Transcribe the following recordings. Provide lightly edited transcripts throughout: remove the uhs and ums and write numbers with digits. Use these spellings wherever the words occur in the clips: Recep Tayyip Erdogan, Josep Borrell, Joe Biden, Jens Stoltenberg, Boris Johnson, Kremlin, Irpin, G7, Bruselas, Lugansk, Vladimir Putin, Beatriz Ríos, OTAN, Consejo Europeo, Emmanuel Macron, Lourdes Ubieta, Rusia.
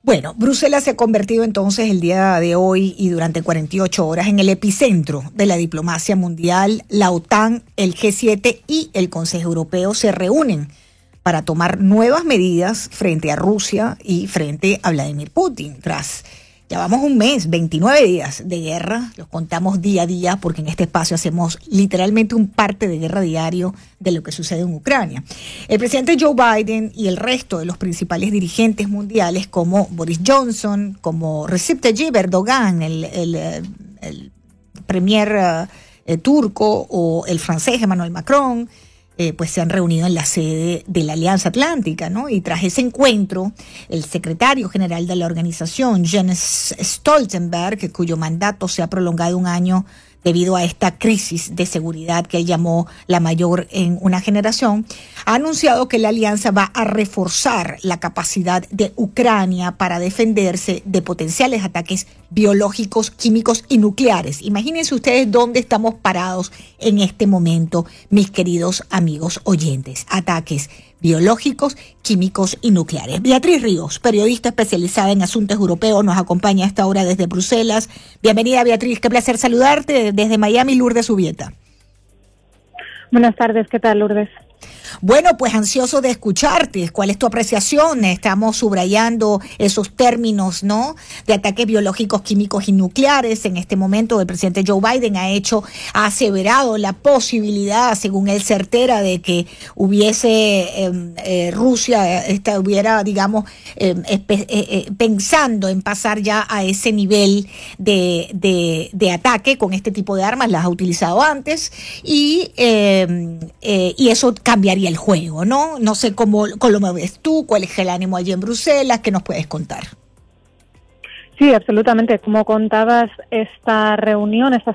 Bueno, Bruselas se ha convertido entonces el día de hoy y durante 48 horas en el epicentro de la diplomacia mundial. La OTAN, el G7 y el Consejo Europeo se reúnen para tomar nuevas medidas frente a Rusia y frente a Vladimir Putin. Tras, llevamos un mes, 29 días de guerra, los contamos día a día porque en este espacio hacemos literalmente un parte de guerra diario de lo que sucede en Ucrania. El presidente Joe Biden y el resto de los principales dirigentes mundiales como Boris Johnson, como Recep Tayyip Erdogan, el premier turco, o el francés Emmanuel Macron, pues se han reunido en la sede de la Alianza Atlántica, ¿no? Y tras ese encuentro, el secretario general de la organización, Jens Stoltenberg, cuyo mandato se ha prolongado un año debido a esta crisis de seguridad que él llamó la mayor en una generación, ha anunciado que la alianza va a reforzar la capacidad de Ucrania para defenderse de potenciales ataques biológicos, químicos y nucleares. Imagínense ustedes dónde estamos parados en este momento, mis queridos amigos oyentes. Ataques biológicos, químicos y nucleares. Beatriz Ríos, periodista especializada en asuntos europeos, nos acompaña a esta hora desde Bruselas. Bienvenida, Beatriz, qué placer saludarte. Desde Miami, Lourdes Ubieta. Buenas tardes, ¿qué tal, Lourdes? Bueno, pues ansioso de escucharte. ¿Cuál es tu apreciación? Estamos subrayando esos términos, ¿no?, de ataques biológicos, químicos y nucleares. En este momento el presidente Joe Biden ha aseverado la posibilidad, según él certera, de que Rusia estuviera, digamos, pensando en pasar ya a ese nivel de ataque con este tipo de armas. Las ha utilizado antes y eso cambiaría el juego, ¿no? No sé cómo lo ves tú, cuál es el ánimo allí en Bruselas, ¿qué nos puedes contar? Sí, absolutamente. Como contabas, esta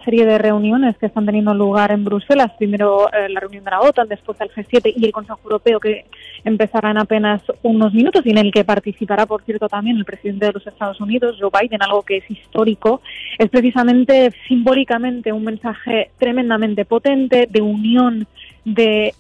serie de reuniones que están teniendo lugar en Bruselas, primero la reunión de la OTAN, después el G7 y el Consejo Europeo, que empezarán apenas unos minutos y en el que participará, por cierto, también el presidente de los Estados Unidos, Joe Biden, algo que es histórico. Es precisamente, simbólicamente, un mensaje tremendamente potente de unión de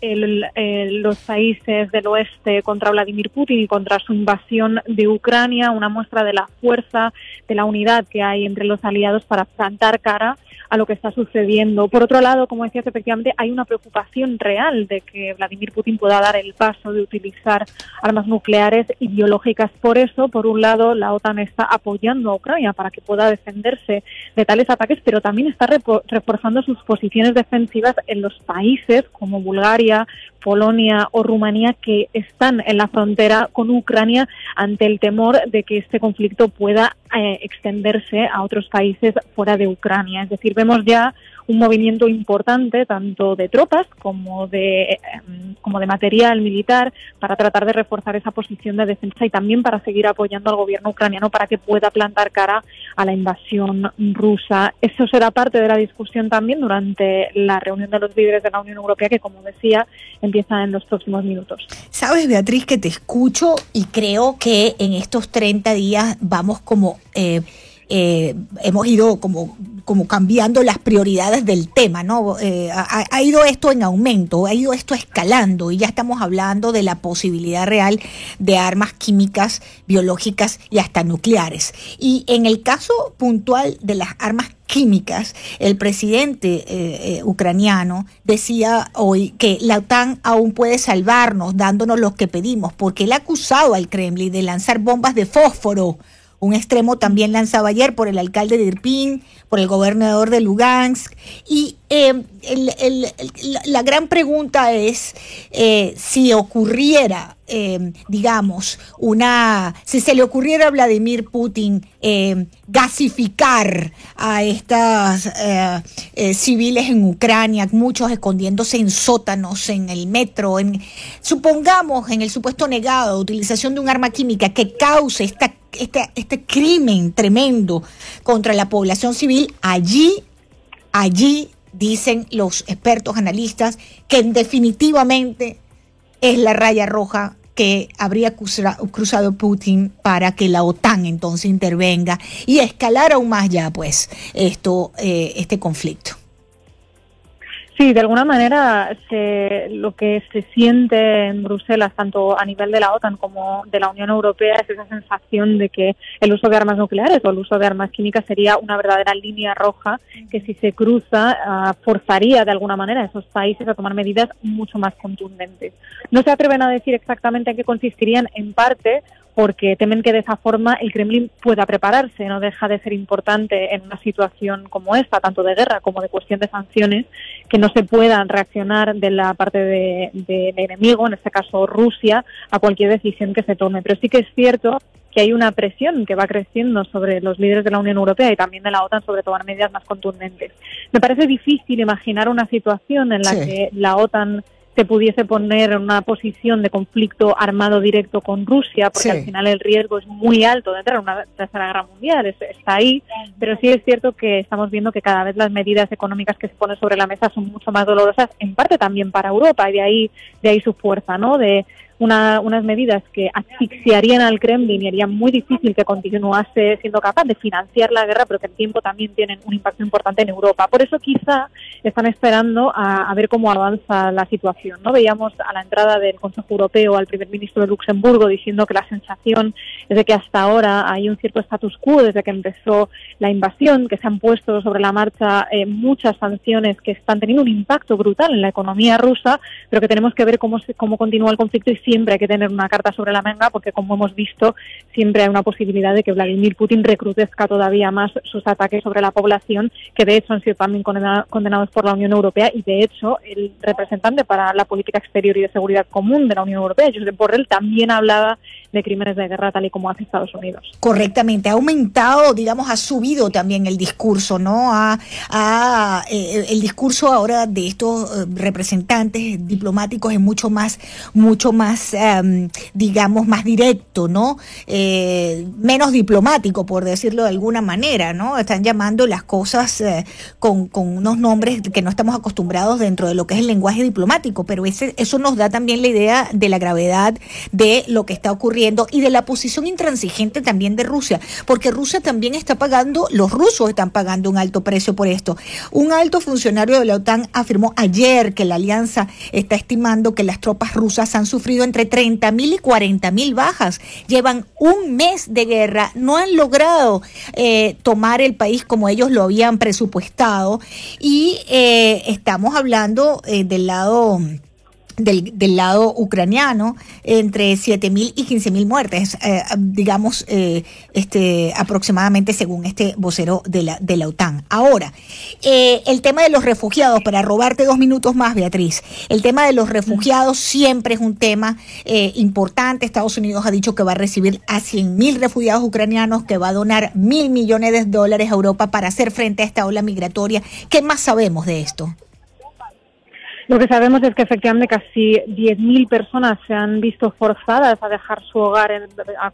los países del oeste contra Vladimir Putin y contra su invasión de Ucrania, una muestra de la fuerza, de la unidad que hay entre los aliados para plantar cara a lo que está sucediendo. Por otro lado, como decías, efectivamente hay una preocupación real de que Vladimir Putin pueda dar el paso de utilizar armas nucleares y biológicas. Por eso, por un lado, la OTAN está apoyando a Ucrania para que pueda defenderse de tales ataques, pero también está reforzando sus posiciones defensivas en los países como Bulgaria, Polonia o Rumanía, que están en la frontera con Ucrania ante el temor de que este conflicto pueda extenderse a otros países fuera de Ucrania. Es decir, vemos ya un movimiento importante tanto de tropas como de material militar para tratar de reforzar esa posición de defensa y también para seguir apoyando al gobierno ucraniano para que pueda plantar cara a la invasión rusa. Eso será parte de la discusión también durante la reunión de los líderes de la Unión Europea, que, como decía, empieza en los próximos minutos. Sabes, Beatriz, que te escucho y creo que en estos 30 días vamos como... hemos ido como cambiando las prioridades del tema, ¿no? Ha ido esto en aumento, ha ido esto escalando y ya estamos hablando de la posibilidad real de armas químicas, biológicas y hasta nucleares. Y en el caso puntual de las armas químicas, el presidente ucraniano decía hoy que la OTAN aún puede salvarnos dándonos lo que pedimos, porque él ha acusado al Kremlin de lanzar bombas de fósforo. Un extremo también lanzado ayer por el alcalde de Irpin, por el gobernador de Lugansk. Y la gran pregunta es si ocurriera, si se le ocurriera a Vladimir Putin gasificar a estas civiles en Ucrania, muchos escondiéndose en sótanos, en el metro, supongamos en el supuesto negado, utilización de un arma química que cause este crimen tremendo contra la población civil, allí dicen los expertos analistas que definitivamente es la raya roja que habría cruzado Putin para que la OTAN entonces intervenga y escalar aún más ya pues este conflicto. Sí, de alguna manera lo que se siente en Bruselas, tanto a nivel de la OTAN como de la Unión Europea, es esa sensación de que el uso de armas nucleares o el uso de armas químicas sería una verdadera línea roja que, si se cruza, forzaría de alguna manera a esos países a tomar medidas mucho más contundentes. No se atreven a decir exactamente en qué consistirían, en parte porque temen que de esa forma el Kremlin pueda prepararse. No deja de ser importante en una situación como esta, tanto de guerra como de cuestión de sanciones, que no se pueda reaccionar de la parte del enemigo, en este caso Rusia, a cualquier decisión que se tome. Pero sí que es cierto que hay una presión que va creciendo sobre los líderes de la Unión Europea y también de la OTAN sobre tomar medidas más contundentes. Me parece difícil imaginar una situación en la que la OTAN se pudiese poner en una posición de conflicto armado directo con Rusia, porque al final el riesgo es muy alto de entrar en una tercera guerra mundial, está ahí, pero sí es cierto que estamos viendo que cada vez las medidas económicas que se ponen sobre la mesa son mucho más dolorosas, en parte también para Europa, y de ahí su fuerza, ¿no?, de unas medidas que asfixiarían al Kremlin y harían muy difícil que continuase siendo capaz de financiar la guerra, pero que al tiempo también tienen un impacto importante en Europa. Por eso quizá están esperando a ver cómo avanza la situación, ¿no? Veíamos a la entrada del Consejo Europeo al primer ministro de Luxemburgo diciendo que la sensación es de que hasta ahora hay un cierto status quo desde que empezó la invasión, que se han puesto sobre la marcha muchas sanciones que están teniendo un impacto brutal en la economía rusa, pero que tenemos que ver cómo continúa el conflicto, y siempre hay que tener una carta sobre la manga porque, como hemos visto, siempre hay una posibilidad de que Vladimir Putin recrudezca todavía más sus ataques sobre la población, que de hecho han sido también condenados por la Unión Europea, y de hecho el representante para la política exterior y de seguridad común de la Unión Europea, Josep Borrell, también hablaba de crímenes de guerra tal y como hace Estados Unidos. Correctamente, ha aumentado, digamos, ha subido también el discurso, ¿no? El discurso ahora de estos representantes diplomáticos es mucho más directo, ¿no? Menos diplomático, por decirlo de alguna manera, ¿no? Están llamando las cosas con unos nombres que no estamos acostumbrados dentro de lo que es el lenguaje diplomático, pero eso nos da también la idea de la gravedad de lo que está ocurriendo y de la posición intransigente también de Rusia, porque Rusia también está pagando, los rusos están pagando un alto precio por esto. Un alto funcionario de la OTAN afirmó ayer que la alianza está estimando que las tropas rusas han sufrido entre 30.000 y 40.000 bajas. Llevan un mes de guerra, no han logrado tomar el país como ellos lo habían presupuestado, y estamos hablando del lado ucraniano, entre 7.000 y 15.000 muertes, aproximadamente, según este vocero de la OTAN. Ahora, el tema de los refugiados, para robarte 2 minutos más, Beatriz, el tema de los refugiados siempre es un tema importante. Estados Unidos ha dicho que va a recibir a 100.000 refugiados ucranianos, que va a donar $1.000 millones a Europa para hacer frente a esta ola migratoria. ¿Qué más sabemos de esto? Lo que sabemos es que efectivamente casi 10.000 personas se han visto forzadas a dejar su hogar a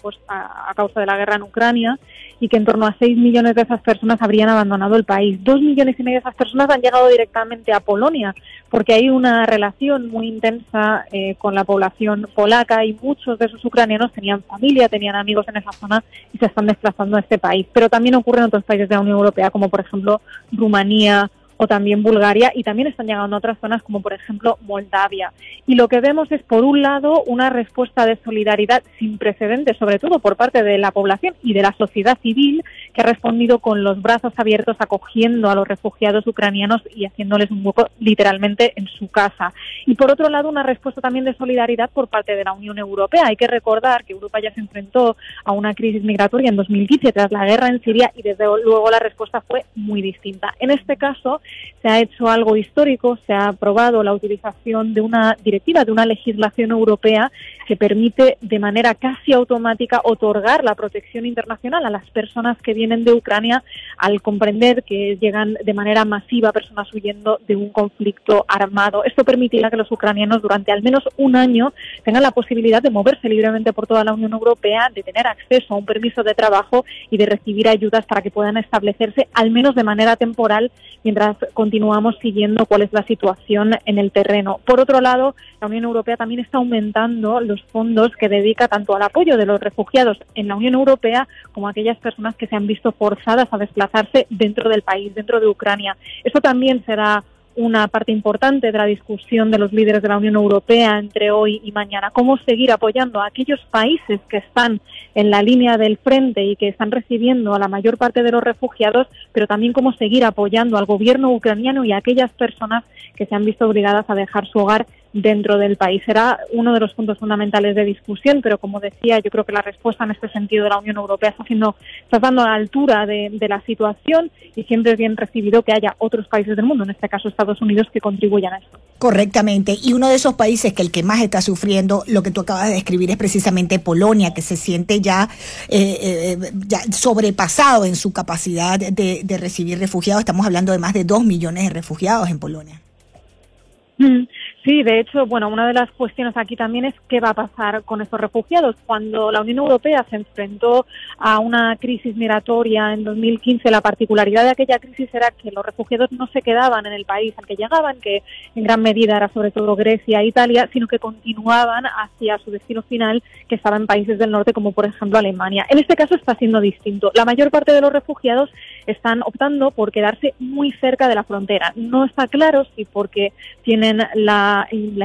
causa de la guerra en Ucrania, y que en torno a 6 millones de esas personas habrían abandonado el país. 2,5 millones de esas personas han llegado directamente a Polonia, porque hay una relación muy intensa con la población polaca, y muchos de esos ucranianos tenían familia, tenían amigos en esa zona y se están desplazando a este país. Pero también ocurre en otros países de la Unión Europea, como por ejemplo Rumanía, o también Bulgaria, y también están llegando a otras zonas como por ejemplo Moldavia. Y lo que vemos es, por un lado, una respuesta de solidaridad sin precedentes, sobre todo por parte de la población y de la sociedad civil, que ha respondido con los brazos abiertos, acogiendo a los refugiados ucranianos y haciéndoles un hueco literalmente en su casa. Y por otro lado, una respuesta también de solidaridad por parte de la Unión Europea. Hay que recordar que Europa ya se enfrentó a una crisis migratoria en 2015 tras la guerra en Siria, y desde luego la respuesta fue muy distinta. En este caso se ha hecho algo histórico, se ha aprobado la utilización de una directiva, de una legislación europea que permite de manera casi automática otorgar la protección internacional a las personas que vienen de Ucrania, al comprender que llegan de manera masiva personas huyendo de un conflicto armado. Esto permitirá que los ucranianos durante al menos un año tengan la posibilidad de moverse libremente por toda la Unión Europea, de tener acceso a un permiso de trabajo y de recibir ayudas para que puedan establecerse, al menos de manera temporal, mientras continuamos siguiendo cuál es la situación en el terreno. Por otro lado, la Unión Europea también está aumentando los fondos que dedica tanto al apoyo de los refugiados en la Unión Europea como a aquellas personas que se han visto forzadas a desplazarse dentro del país, dentro de Ucrania. Eso también será una parte importante de la discusión de los líderes de la Unión Europea entre hoy y mañana. Cómo seguir apoyando a aquellos países que están en la línea del frente y que están recibiendo a la mayor parte de los refugiados, pero también cómo seguir apoyando al gobierno ucraniano y a aquellas personas que se han visto obligadas a dejar su hogar dentro del país. Será uno de los puntos fundamentales de discusión, pero como decía, yo creo que la respuesta en este sentido de la Unión Europea está dando a la altura de la situación, y siempre es bien recibido que haya otros países del mundo, en este caso Estados Unidos, que contribuyan a esto. Correctamente, y uno de esos países que el que más está sufriendo lo que tú acabas de describir es precisamente Polonia, que se siente ya sobrepasado en su capacidad de recibir refugiados. Estamos hablando de más de 2 millones de refugiados en Polonia. Sí, de hecho, bueno, una de las cuestiones aquí también es qué va a pasar con estos refugiados. Cuando la Unión Europea se enfrentó a una crisis migratoria en 2015, la particularidad de aquella crisis era que los refugiados no se quedaban en el país al que llegaban, que en gran medida era sobre todo Grecia e Italia, sino que continuaban hacia su destino final, que estaba en países del norte como por ejemplo Alemania. En este caso está siendo distinto. La mayor parte de los refugiados están optando por quedarse muy cerca de la frontera. No está claro si porque tienen la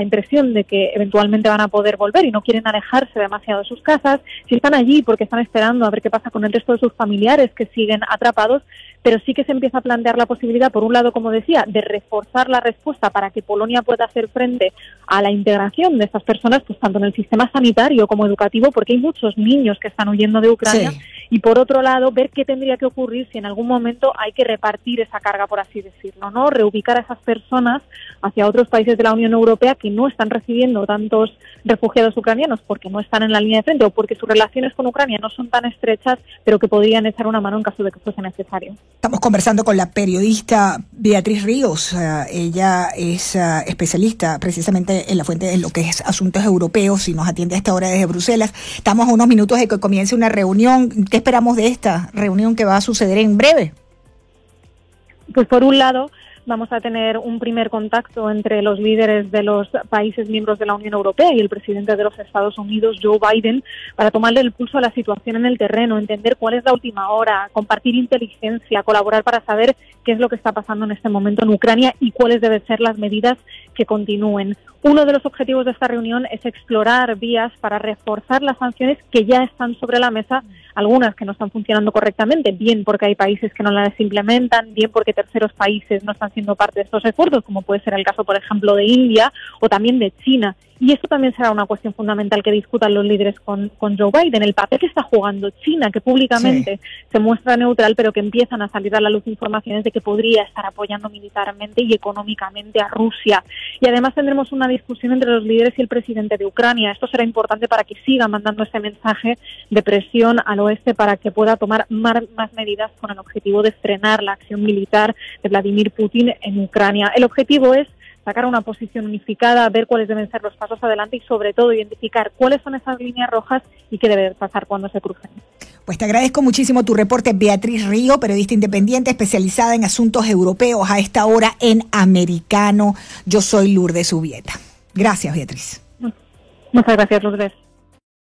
impresión de que eventualmente van a poder volver y no quieren alejarse demasiado de sus casas, si están allí porque están esperando a ver qué pasa con el resto de sus familiares que siguen atrapados, pero sí que se empieza a plantear la posibilidad, por un lado, como decía, de reforzar la respuesta para que Polonia pueda hacer frente a la integración de estas personas, pues tanto en el sistema sanitario como educativo, porque hay muchos niños que están huyendo de Ucrania, sí. Y por otro lado, ver qué tendría que ocurrir si en algún momento hay que repartir esa carga, por así decirlo, ¿no? Reubicar a esas personas hacia otros países de la Unión Europea que no están recibiendo tantos refugiados ucranianos porque no están en la línea de frente o porque sus relaciones con Ucrania no son tan estrechas, pero que podrían echar una mano en caso de que fuese necesario. Estamos conversando con la periodista Beatriz Ríos. Ella es especialista precisamente en la fuente de lo que es asuntos europeos y nos atiende a esta hora desde Bruselas. Estamos a unos minutos de que comience una reunión. ¿Qué esperamos de esta reunión que va a suceder en breve? Pues por un lado, vamos a tener un primer contacto entre los líderes de los países miembros de la Unión Europea y el presidente de los Estados Unidos, Joe Biden, para tomarle el pulso a la situación en el terreno, entender cuál es la última hora, compartir inteligencia, colaborar para saber qué es lo que está pasando en este momento en Ucrania y cuáles deben ser las medidas que continúen. Uno de los objetivos de esta reunión es explorar vías para reforzar las sanciones que ya están sobre la mesa, algunas que no están funcionando correctamente, bien porque hay países que no las implementan, bien porque terceros países no están siendo parte de estos esfuerzos, como puede ser el caso, por ejemplo, de India o también de China. Y esto también será una cuestión fundamental que discutan los líderes con Joe Biden, el papel que está jugando China, que públicamente se muestra neutral, pero que empiezan a salir a la luz informaciones de que podría estar apoyando militarmente y económicamente a Rusia. Y además tendremos una discusión entre los líderes y el presidente de Ucrania. Esto será importante para que siga mandando ese mensaje de presión al oeste para que pueda tomar más medidas con el objetivo de frenar la acción militar de Vladimir Putin en Ucrania. El objetivo es sacar una posición unificada, ver cuáles deben ser los pasos adelante y sobre todo identificar cuáles son esas líneas rojas y qué debe pasar cuando se crucen. Pues te agradezco muchísimo tu reporte, Beatriz Río, periodista independiente especializada en asuntos europeos a esta hora en Americano. Yo soy Lourdes Ubieta. Gracias, Beatriz. Muchas gracias, Lourdes.